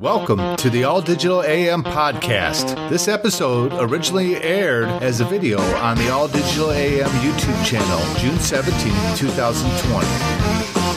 Welcome to the All Digital AM podcast. This episode originally aired as a video on the All Digital AM YouTube channel, June 17, 2020.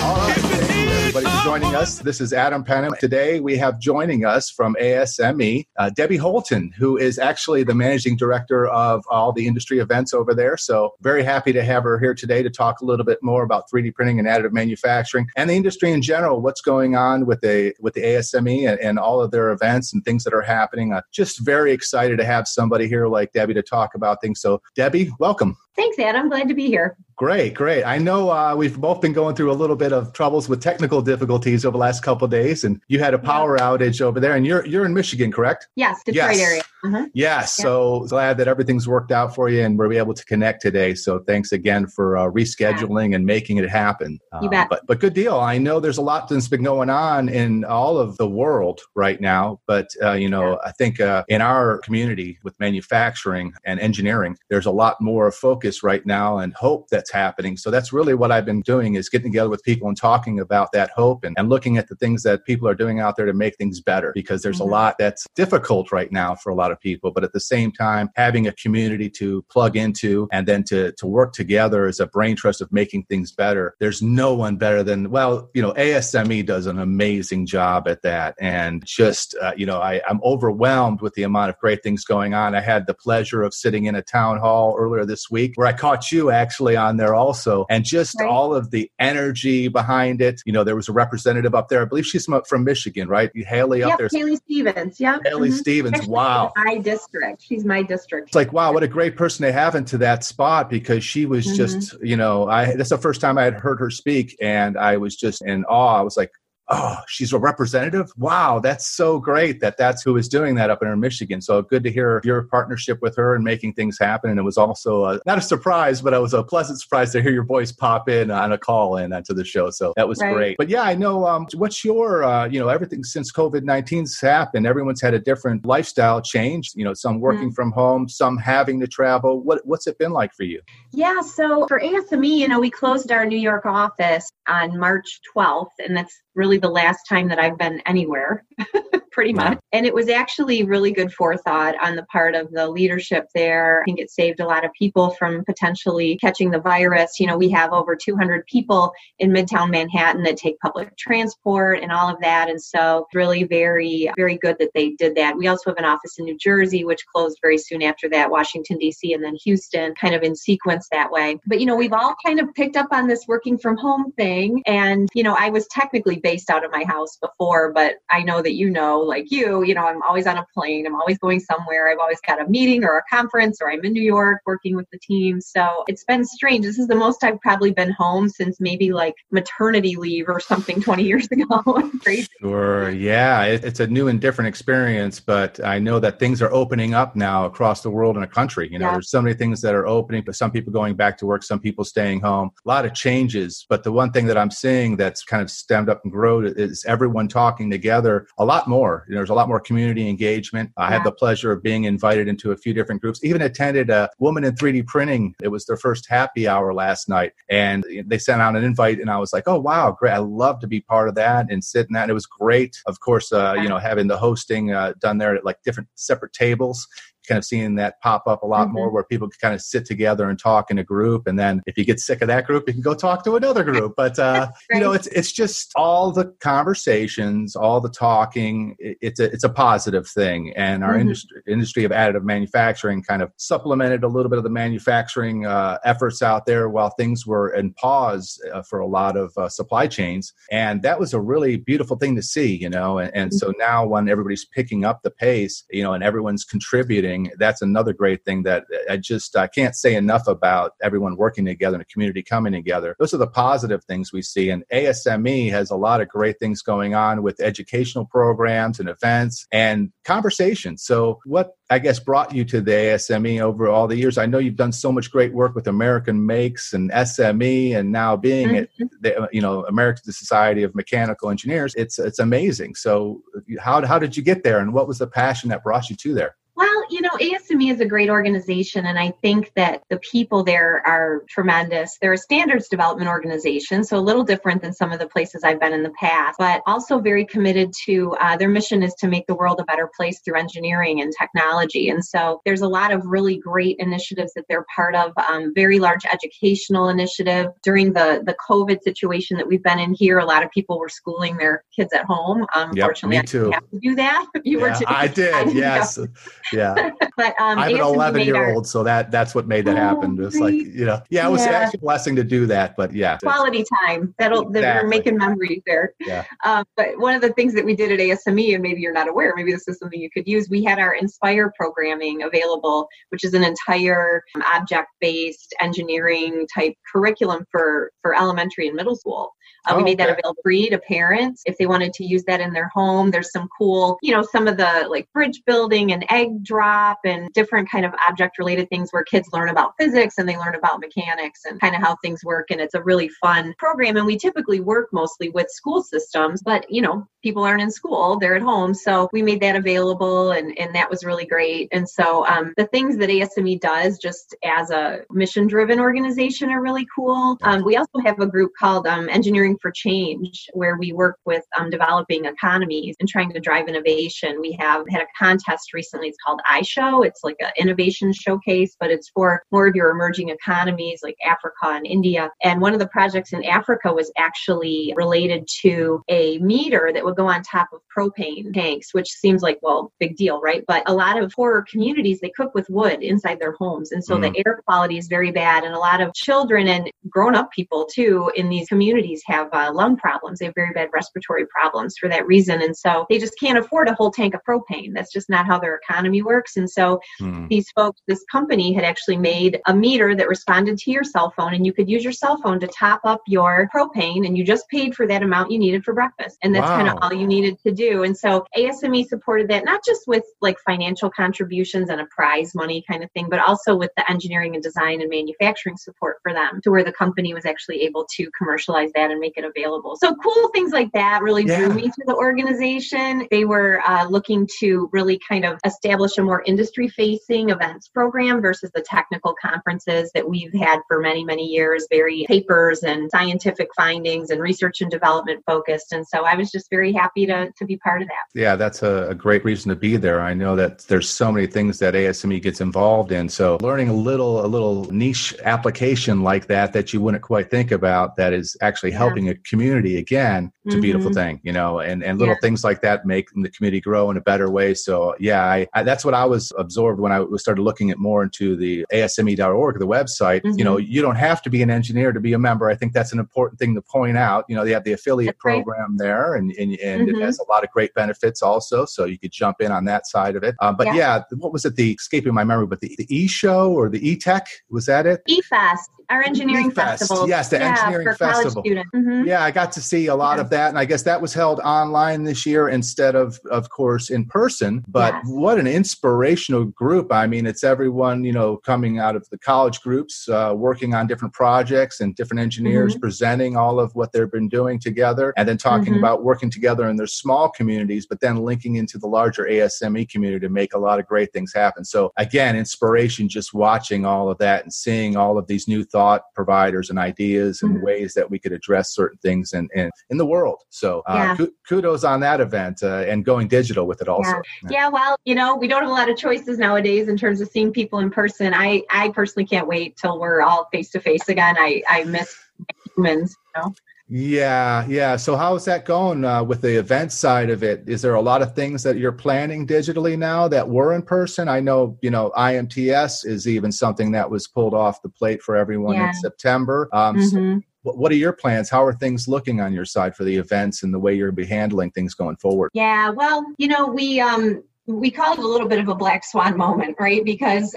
All right, thanks everybody for joining us. This is Adam Panem. Today we have joining us from ASME, Debbie Holton, who is actually the managing director of all the industry events over there. So very happy to have her here today to talk a little bit more about 3D printing and additive manufacturing and the industry in general, what's going on with the ASME and all of their events and things that are happening. I'm just very excited to have somebody here like Debbie to talk about things. So Debbie, welcome. Thanks, Adam. Glad to be here. Great. I know we've both been going through a little bit of troubles with technical difficulties over the last couple of days, and you had a power outage over there, and you're in Michigan, correct? Yes, Detroit area. Uh-huh. Yes, yeah. So glad that everything's worked out for you and we're able to connect today. So thanks again for rescheduling and making it happen. You bet. But good deal. I know there's a lot that's been going on in all of the world right now, but I think in our community with manufacturing and engineering, there's a lot more focus right now and hope that's happening. So that's really what I've been doing is getting together with people and talking about that hope and looking at the things that people are doing out there to make things better, because there's a lot that's difficult right now for a lot of people, but at the same time, having a community to plug into and then to work together as a brain trust of making things better. There's no one better than, ASME does an amazing job at that. And just, I'm overwhelmed with the amount of great things going on. I had the pleasure of sitting in a town hall earlier this week where I caught you actually on there also, and just all of the energy behind it. There was a representative up there. I believe she's from Michigan, right? Haley up there. Haley Stevens. Yeah. Haley Stevens. Wow. My district. She's my district. It's like, wow, what a great person to have into that spot, because she was just, that's the first time I had heard her speak, and I was just in awe. I was like, oh, she's a representative? Wow, that's so great that's who is doing that up in Michigan. So good to hear your partnership with her and making things happen. And it was also not a surprise, but it was a pleasant surprise to hear your voice pop in on a call in to the show. So that was great. But I know what's your, everything since COVID-19's happened, everyone's had a different lifestyle change, some working from home, some having to travel. What's it been like for you? Yeah, so for ASME, we closed our New York office on March 12th, and that's really the last time that I've been anywhere, pretty much. And it was actually really good forethought on the part of the leadership there. I think it saved a lot of people from potentially catching the virus. We have over 200 people in Midtown Manhattan that take public transport and all of that. And so really very, very good that they did that. We also have an office in New Jersey, which closed very soon after that, Washington, D.C., and then Houston, kind of in sequence that way. But, we've all kind of picked up on this working from home thing. And, I was technically based out of my house before, but I know that I'm always on a plane. I'm always going somewhere. I've always got a meeting or a conference, or I'm in New York working with the team. So it's been strange. This is the most I've probably been home since maybe like maternity leave or something 20 years ago. Crazy. Sure. Yeah. It's a new and different experience, but I know that things are opening up now across the world and a country. There's so many things that are opening, but some people going back to work, some people staying home, a lot of changes. But the one thing that I'm seeing that's kind of stemmed up and grown is everyone talking together a lot more. There's a lot more community engagement. I had the pleasure of being invited into a few different groups, even attended a Woman in 3D Printing. It was their first happy hour last night. And they sent out an invite, and I was like, oh, wow, great. I love to be part of that and sit in that. And it was great. Of course, having the hosting done there at like different separate tables, kind of seeing that pop up a lot more, where people can kind of sit together and talk in a group. And then if you get sick of that group, you can go talk to another group. But, it's just all the conversations, all the talking. It's a positive thing. And our industry of additive manufacturing kind of supplemented a little bit of the manufacturing efforts out there while things were in pause for a lot of supply chains. And that was a really beautiful thing to see, And so now when everybody's picking up the pace, and everyone's contributing, that's another great thing that I can't say enough about everyone working together and a community coming together. Those are the positive things we see. And ASME has a lot of great things going on with educational programs and events and conversations. So what brought you to the ASME over all the years? I know you've done so much great work with American Makes and SME, and now being at the, American Society of Mechanical Engineers, it's amazing. So how did you get there, and what was the passion that brought you to there? Well, you know, ASME is a great organization, and I think that the people there are tremendous. They're a standards development organization, so a little different than some of the places I've been in the past, but also very committed to their mission is to make the world a better place through engineering and technology. And so there's a lot of really great initiatives that they're part of, very large educational initiative. During the COVID situation that we've been in here, a lot of people were schooling their kids at home. Unfortunately, yep, me too. I didn't have to do that. You were too. I did. I yes. Know. Yeah. But I have an 11-year-old, so that's what made that happen. It's like, you know, yeah, it was actually a blessing to do that, but yeah. Quality time. We're making memories there. Yeah. But one of the things that we did at ASME, and maybe you're not aware, maybe this is something you could use, we had our Inspire programming available, which is an entire object-based engineering type curriculum for elementary and middle school. We made that available free to parents if they wanted to use that in their home. There's some cool, you know, some of the like bridge building and egg drop and different kind of object related things where kids learn about physics and they learn about mechanics and kind of how things work. And it's a really fun program. And we typically work mostly with school systems, but you know, people aren't in school, they're at home. So we made that available and that was really great. And so the things that ASME does just as a mission driven organization are really cool. We also have a group called Engineering for Change, where we work with developing economies and trying to drive innovation. We have had a contest recently. It's called iShow. It's like an innovation showcase, but it's for more of your emerging economies like Africa and India. And one of the projects in Africa was actually related to a meter that would go on top of propane tanks, which seems like, well, big deal, right? But a lot of poorer communities, they cook with wood inside their homes. And so the air quality is very bad. And a lot of children and grown-up people too in these communities have lung problems. They have very bad respiratory problems for that reason. And so they just can't afford a whole tank of propane. That's just not how their economy works. And so these folks, this company had actually made a meter that responded to your cell phone, and you could use your cell phone to top up your propane, and you just paid for that amount you needed for breakfast. And that's kind of all you needed to do. And so ASME supported that, not just with like financial contributions and a prize money kind of thing, but also with the engineering and design and manufacturing support for them, to where the company was actually able to commercialize that and make it available. So cool things like that really drew me to the organization. They were looking to really kind of establish a more industry-facing events program versus the technical conferences that we've had for many, many years, very papers and scientific findings and research and development focused. And so I was just very happy to be part of that. Yeah, that's a great reason to be there. I know that there's so many things that ASME gets involved in. So learning a little niche application like that you wouldn't quite think about, that is actually helping a community, again, it's a beautiful thing, you know, and little things like that make the community grow in a better way. So yeah, I that's what I was absorbed when I started looking at more into the ASME.org, the website. You know, you don't have to be an engineer to be a member. I think that's an important thing to point out. You know, they have the affiliate program there, and it has a lot of great benefits also. So you could jump in on that side of it. But what was it? Escaping my memory, but the e-show or the e-tech, was that it? E-fest, our engineering festival. Yes, the engineering festival. Yeah, I got to see a lot of that. And I guess that was held online this year instead of course, in person. But what an inspirational group. I mean, it's everyone, you know, coming out of the college groups, working on different projects, and different engineers presenting all of what they've been doing together, and then talking about working together in their small communities, but then linking into the larger ASME community to make a lot of great things happen. So again, inspiration, just watching all of that and seeing all of these new thought providers and ideas and ways that we could address certain things in the world. So kudos on that event and going digital with it also. Yeah, well, you know, we don't have a lot of choices nowadays in terms of seeing people in person. I personally can't wait till we're all face-to-face again. I miss humans, you know? Yeah. So how's that going with the event side of it? Is there a lot of things that you're planning digitally now that were in person? I know, you know, IMTS is even something that was pulled off the plate for everyone in September. So what are your plans? How are things looking on your side for the events and the way you'll be handling things going forward? Yeah, well, you know, we call it a little bit of a black swan moment, right? Because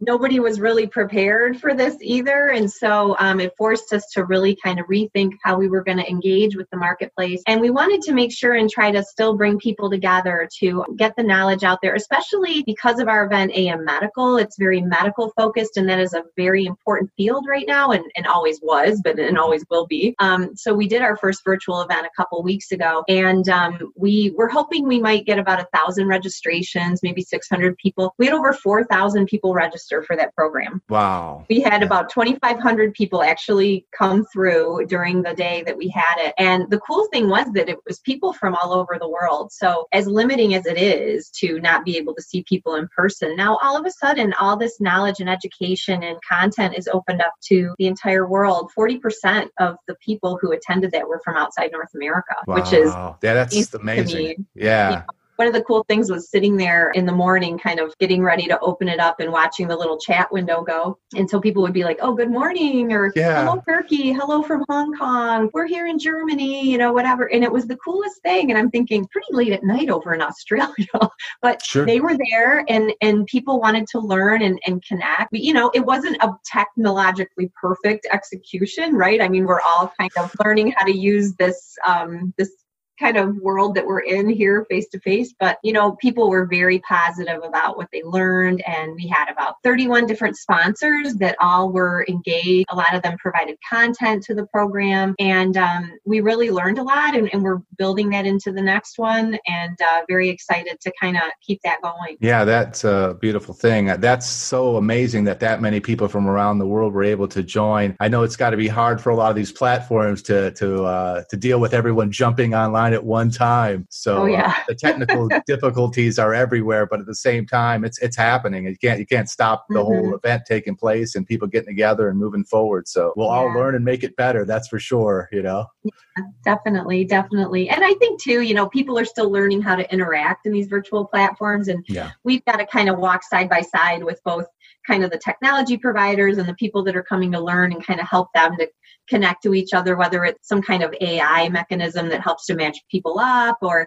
nobody was really prepared for this either. And so it forced us to really kind of rethink how we were going to engage with the marketplace. And we wanted to make sure and try to still bring people together to get the knowledge out there, especially because of our event, AM Medical. It's very medical focused, and that is a very important field right now, and always was, but and always will be. So we did our first virtual event a couple weeks ago, and we were hoping we might get about 1,000 registrations registrations, maybe 600 people. We had over 4,000 people register for that program. Wow. We had about 2,500 people actually come through during the day that we had it. And the cool thing was that it was people from all over the world. So as limiting as it is to not be able to see people in person, now all of a sudden, all this knowledge and education and content is opened up to the entire world. 40% of the people who attended that were from outside North America, wow. Which is that's amazing. Yeah. You know, one of the cool things was sitting there in the morning, kind of getting ready to open it up and watching the little chat window go. And so people would be like, oh, good morning, or hello, Turkey, hello from Hong Kong, we're here in Germany, you know, whatever. And it was the coolest thing. And I'm thinking pretty late at night over in Australia, but they were there and people wanted to learn and connect. But, you know, it wasn't a technologically perfect execution, right? I mean, we're all kind of learning how to use this, this kind of world that we're in here face to face. But, you know, people were very positive about what they learned. And we had about 31 different sponsors that all were engaged. A lot of them provided content to the program. And we really learned a lot and we're building that into the next one and very excited to kind of keep that going. Yeah, that's a beautiful thing. That's so amazing that that many people from around the world were able to join. I know it's got to be hard for a lot of these platforms to deal with everyone jumping online at one time. So the technical difficulties are everywhere, but at the same time, it's happening. You can't stop the whole event taking place and people getting together and moving forward. So we'll all learn and make it better. That's for sure. You know, definitely. And I think too, you know, people are still learning how to interact in these virtual platforms, and we've got to kind of walk side by side with both kind of the technology providers and the people that are coming to learn and kind of help them to connect to each other, whether it's some kind of AI mechanism that helps to match people up, or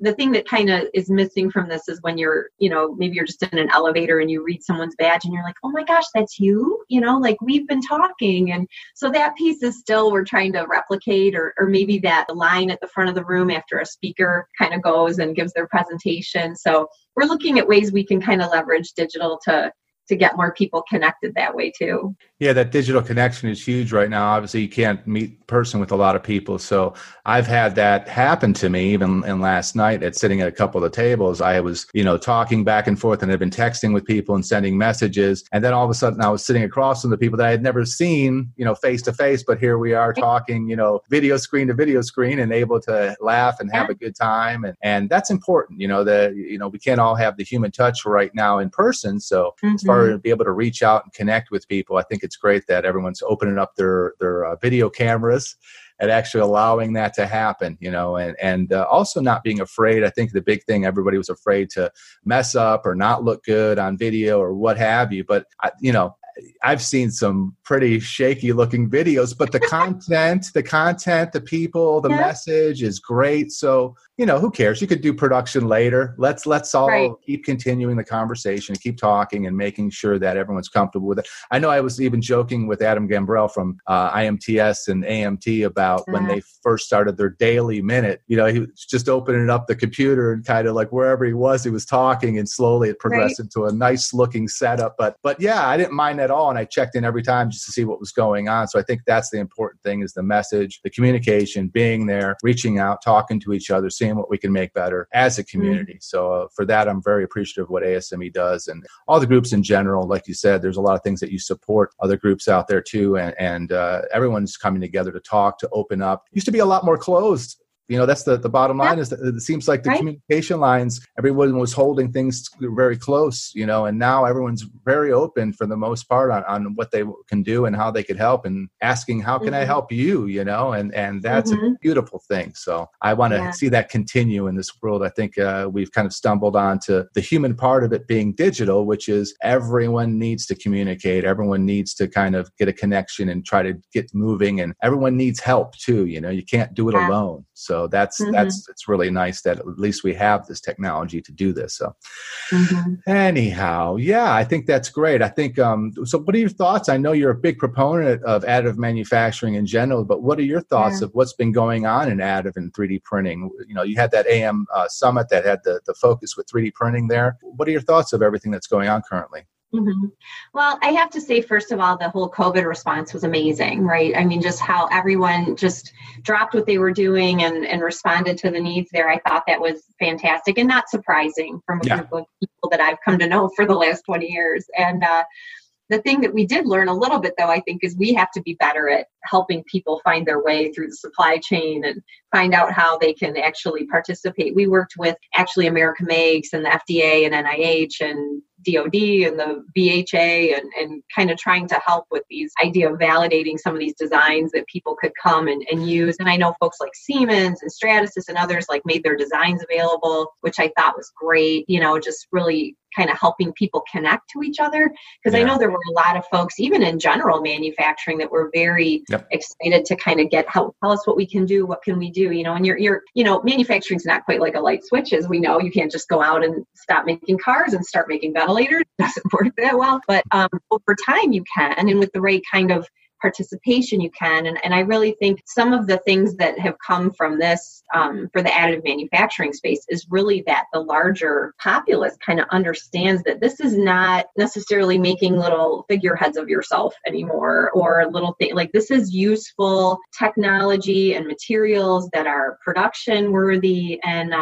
the thing that kind of is missing from this is when you're, you know, maybe you're just in an elevator and you read someone's badge and you're like, oh my gosh, that's you, you know, like we've been talking. And so that piece is still, we're trying to replicate, or maybe that line at the front of the room after a speaker kind of goes and gives their presentation. So we're looking at ways we can kind of leverage digital to get more people connected that way too. Yeah, that digital connection is huge right now. Obviously, you can't meet in person with a lot of people. So I've had that happen to me even and last night at sitting at a couple of tables. I was, you know, talking back and forth and had been texting with people and sending messages. And then all of a sudden I was sitting across from the people that I had never seen, you know, face to face, but here we are talking, you know, video screen to video screen and able to laugh and have a good time. And that's important, you know, that, you know, we can't all have the human touch right now in person. So as far to be able to reach out and connect with people, I think it's great that everyone's opening up their video cameras and actually allowing that to happen, you know, and also not being afraid. I think the big thing, everybody was afraid to mess up or not look good on video or what have you. But, I've seen some pretty shaky looking videos, but the content, the people, the message is great. So, you know, who cares? You could do production later. Let's all keep continuing the conversation, keep talking and making sure that everyone's comfortable with it. I know I was even joking with Adam Gambrell from IMTS and AMT about when they first started their daily minute, you know, he was just opening up the computer and kind of like wherever he was talking, and slowly it progressed into a nice looking setup. But yeah, I didn't mind at all. And I checked in every time just to see what was going on. So I think that's the important thing, is the message, the communication, being there, reaching out, talking to each other, seeing what we can make better as a community. So for that, I'm very appreciative of what ASME does and all the groups in general. Like you said, there's a lot of things that you support other groups out there too. And everyone's coming together to talk, to open up. It used to be a lot more closed. You know, that's the bottom line, is that it seems like the communication lines, everyone was holding things very close, you know, and now everyone's very open for the most part on what they can do and how they could help, and asking, how can I help you, you know, and that's a beautiful thing. So I want to see that continue in this world. I think we've kind of stumbled onto the human part of it being digital, which is everyone needs to communicate. Everyone needs to kind of get a connection and try to get moving, and everyone needs help too. You know, you can't do it alone. So that's it's really nice that at least we have this technology to do this. So anyhow, yeah, I think that's great. I think, so what are your thoughts? I know you're a big proponent of additive manufacturing in general, but what are your thoughts of what's been going on in additive and 3D printing? You know, you had that AM summit that had the focus with 3D printing there. What are your thoughts of everything that's going on currently? Mm-hmm. Well, I have to say, first of all, the whole COVID response was amazing, right? I mean, just how everyone just dropped what they were doing and responded to the needs there. I thought that was fantastic and not surprising from a group of people that I've come to know for the last 20 years. And the thing that we did learn a little bit, though, I think, is we have to be better at helping people find their way through the supply chain and find out how they can actually participate. We worked with actually American Makes and the FDA and NIH and DOD and the VHA and kind of trying to help with these idea of validating some of these designs that people could come and use. And I know folks like Siemens and Stratasys and others like made their designs available, which I thought was great, you know, just really kind of helping people connect to each other. Because I know there were a lot of folks, even in general manufacturing, that were very excited to kind of get help. Tell us what we can do. What can we do? You know, and you're, you know, manufacturing's not quite like a light switch, as we know. You can't just go out and stop making cars and start making ventilators. It doesn't work that well. But over time you can, and with the right kind of participation you can. And I really think some of the things that have come from this for the additive manufacturing space is really that the larger populace kind of understands that this is not necessarily making little figureheads of yourself anymore or little thing. Like, this is useful technology and materials that are production worthy. And,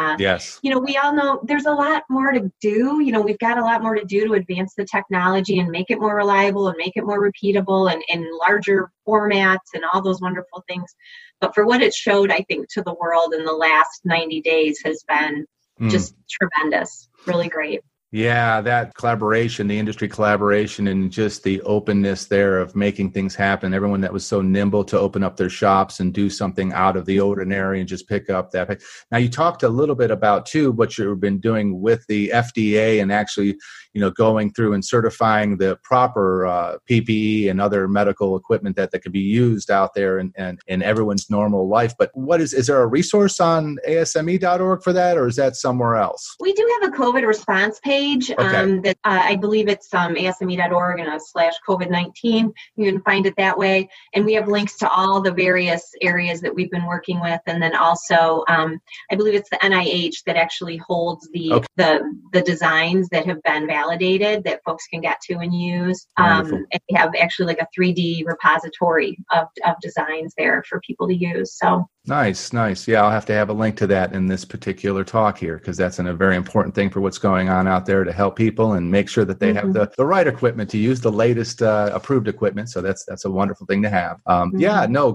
you know, we all know there's a lot more to do. You know, we've got a lot more to do to advance the technology and make it more reliable and make it more repeatable and larger formats and all those wonderful things. But for what it showed, I think, to the world in the last 90 days has been just tremendous, really great. Yeah, that collaboration, the industry collaboration, and just the openness there of making things happen. Everyone that was so nimble to open up their shops and do something out of the ordinary and just pick up that. Now, you talked a little bit about, too, what you've been doing with the FDA and actually, you know, going through and certifying the proper PPE and other medical equipment that could be used out there in everyone's normal life. But what is there a resource on ASME.org for that, or is that somewhere else? We do have a COVID response page. That I believe it's ASME.org and /COVID-19. You can find it that way. And we have links to all the various areas that we've been working with. And then also, I believe it's the NIH that actually holds the designs that have been validated that folks can get to and use. And they have actually like a 3D repository of designs there for people to use. So Nice. Yeah, I'll have to have a link to that in this particular talk here, because that's a very important thing for what's going on out there to help people and make sure that they have the right equipment to use, the latest approved equipment. So that's a wonderful thing to have.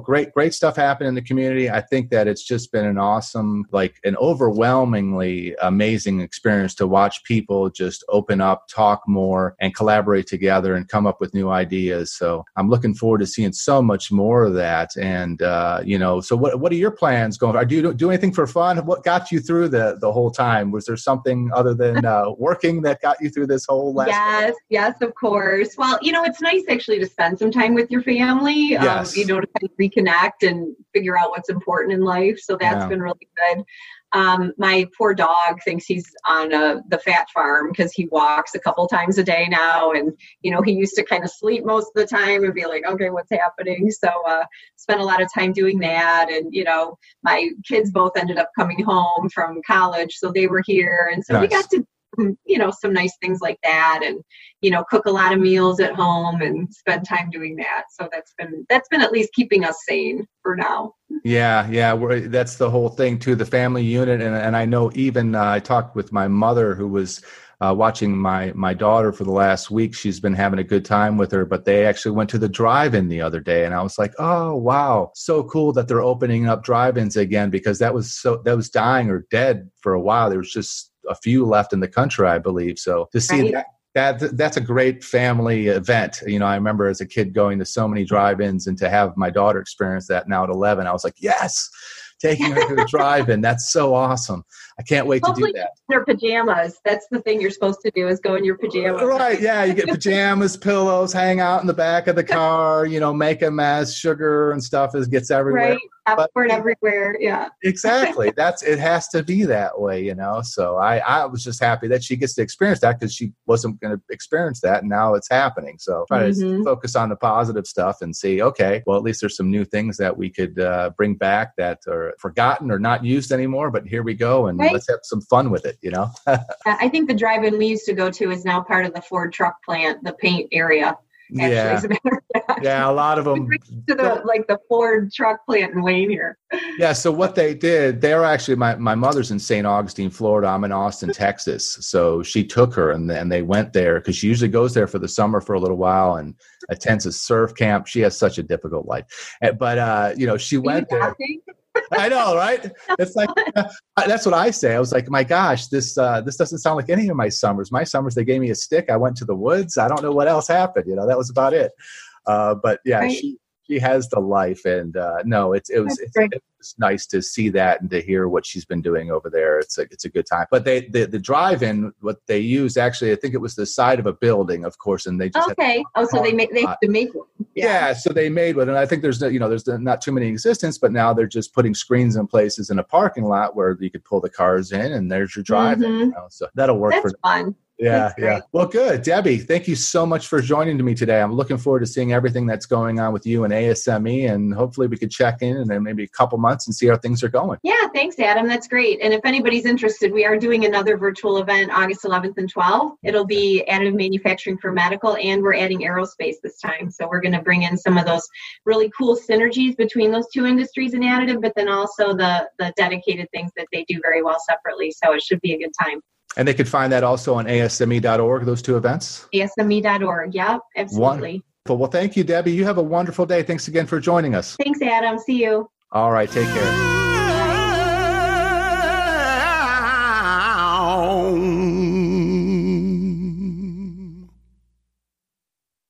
Great stuff happened in the community. I think that it's just been an awesome, like an overwhelmingly amazing experience to watch people just open up, talk more, and collaborate together and come up with new ideas. So I'm looking forward to seeing so much more of that. And so what your plans going? Do you do anything for fun? What got you through the whole time? Was there something other than working that got you through this whole last? Yes, of course. Well, you know, it's nice actually to spend some time with your family. Yes. You know, to kind of reconnect and figure out what's important in life. So that's been really good. My poor dog thinks he's on the fat farm because he walks a couple times a day now. And, you know, he used to kind of sleep most of the time and be like, okay, what's happening? So, spent a lot of time doing that. And, you know, my kids both ended up coming home from college, so they were here. And so we got to, you know, some nice things like that, and, you know, cook a lot of meals at home and spend time doing that. So that's been at least keeping us sane for now. Yeah. That's the whole thing too, the family unit. And I know even I talked with my mother, who was watching my daughter for the last week. She's been having a good time with her, but they actually went to the drive-in the other day, and I was like, oh wow, so cool that they're opening up drive-ins again, because that was dying or dead for a while. There was just a few left in the country, I believe. So to see that's a great family event. You know, I remember as a kid going to so many drive-ins, and to have my daughter experience that now at 11, I was like, yes, taking her to a drive-in. That's so awesome. I can't wait to do that. Their pajamas. That's the thing you're supposed to do, is go in your pajamas. Right. Yeah. You get pajamas, pillows, hang out in the back of the car, you know, make a mess, sugar and stuff gets everywhere. Right. Popcorn everywhere. Yeah. Exactly. It has to be that way, you know? So I was just happy that she gets to experience that, because she wasn't going to experience that, and now it's happening. So try to focus on the positive stuff and see, okay, well, at least there's some new things that we could bring back that are forgotten or not used anymore, but here we go. And right? Let's have some fun with it, you know? I think the drive-in we used to go to is now part of the Ford truck plant, the paint area. Actually, yeah. Yeah, a lot of them to the, like the Ford truck plant in Wayne here. Yeah, so what they did, they're actually my mother's in St. Augustine, Florida. I'm in Austin, Texas. So she took her and they went there because she usually goes there for the summer for a little while and attends a surf camp. She has such a difficult life, but you know, she went there. I know, right? It's like that's what I say. I was like, my gosh, this doesn't sound like any of my summers. My summers, they gave me a stick. I went to the woods. I don't know what else happened. You know, that was about it. But yeah, right. She has the life, and no, it was nice to see that and to hear what she's been doing over there. It's a good time. But the drive-in, what they used actually, I think it was the side of a building, of course, and they just so they have to make one. Yeah, so they made one, and I think there's not too many in existence, but now they're just putting screens in places in a parking lot where you could pull the cars in, and there's your drive-in. Mm-hmm. You know? So that'll work. That's fun. Yeah, yeah. Well, good. Debbie, thank you so much for joining me today. I'm looking forward to seeing everything that's going on with you and ASME, and hopefully we could check in then maybe a couple months and see how things are going. Yeah, thanks, Adam. That's great. And if anybody's interested, we are doing another virtual event August 11th and 12th. It'll be additive manufacturing for medical, and we're adding aerospace this time. So we're going to bring in some of those really cool synergies between those two industries in additive, but then also the dedicated things that they do very well separately. So it should be a good time. And they could find that also on ASME.org, those two events? ASME.org, yep, absolutely. Wonderful. Well, thank you, Debbie. You have a wonderful day. Thanks again for joining us. Thanks, Adam. See you. All right, take care.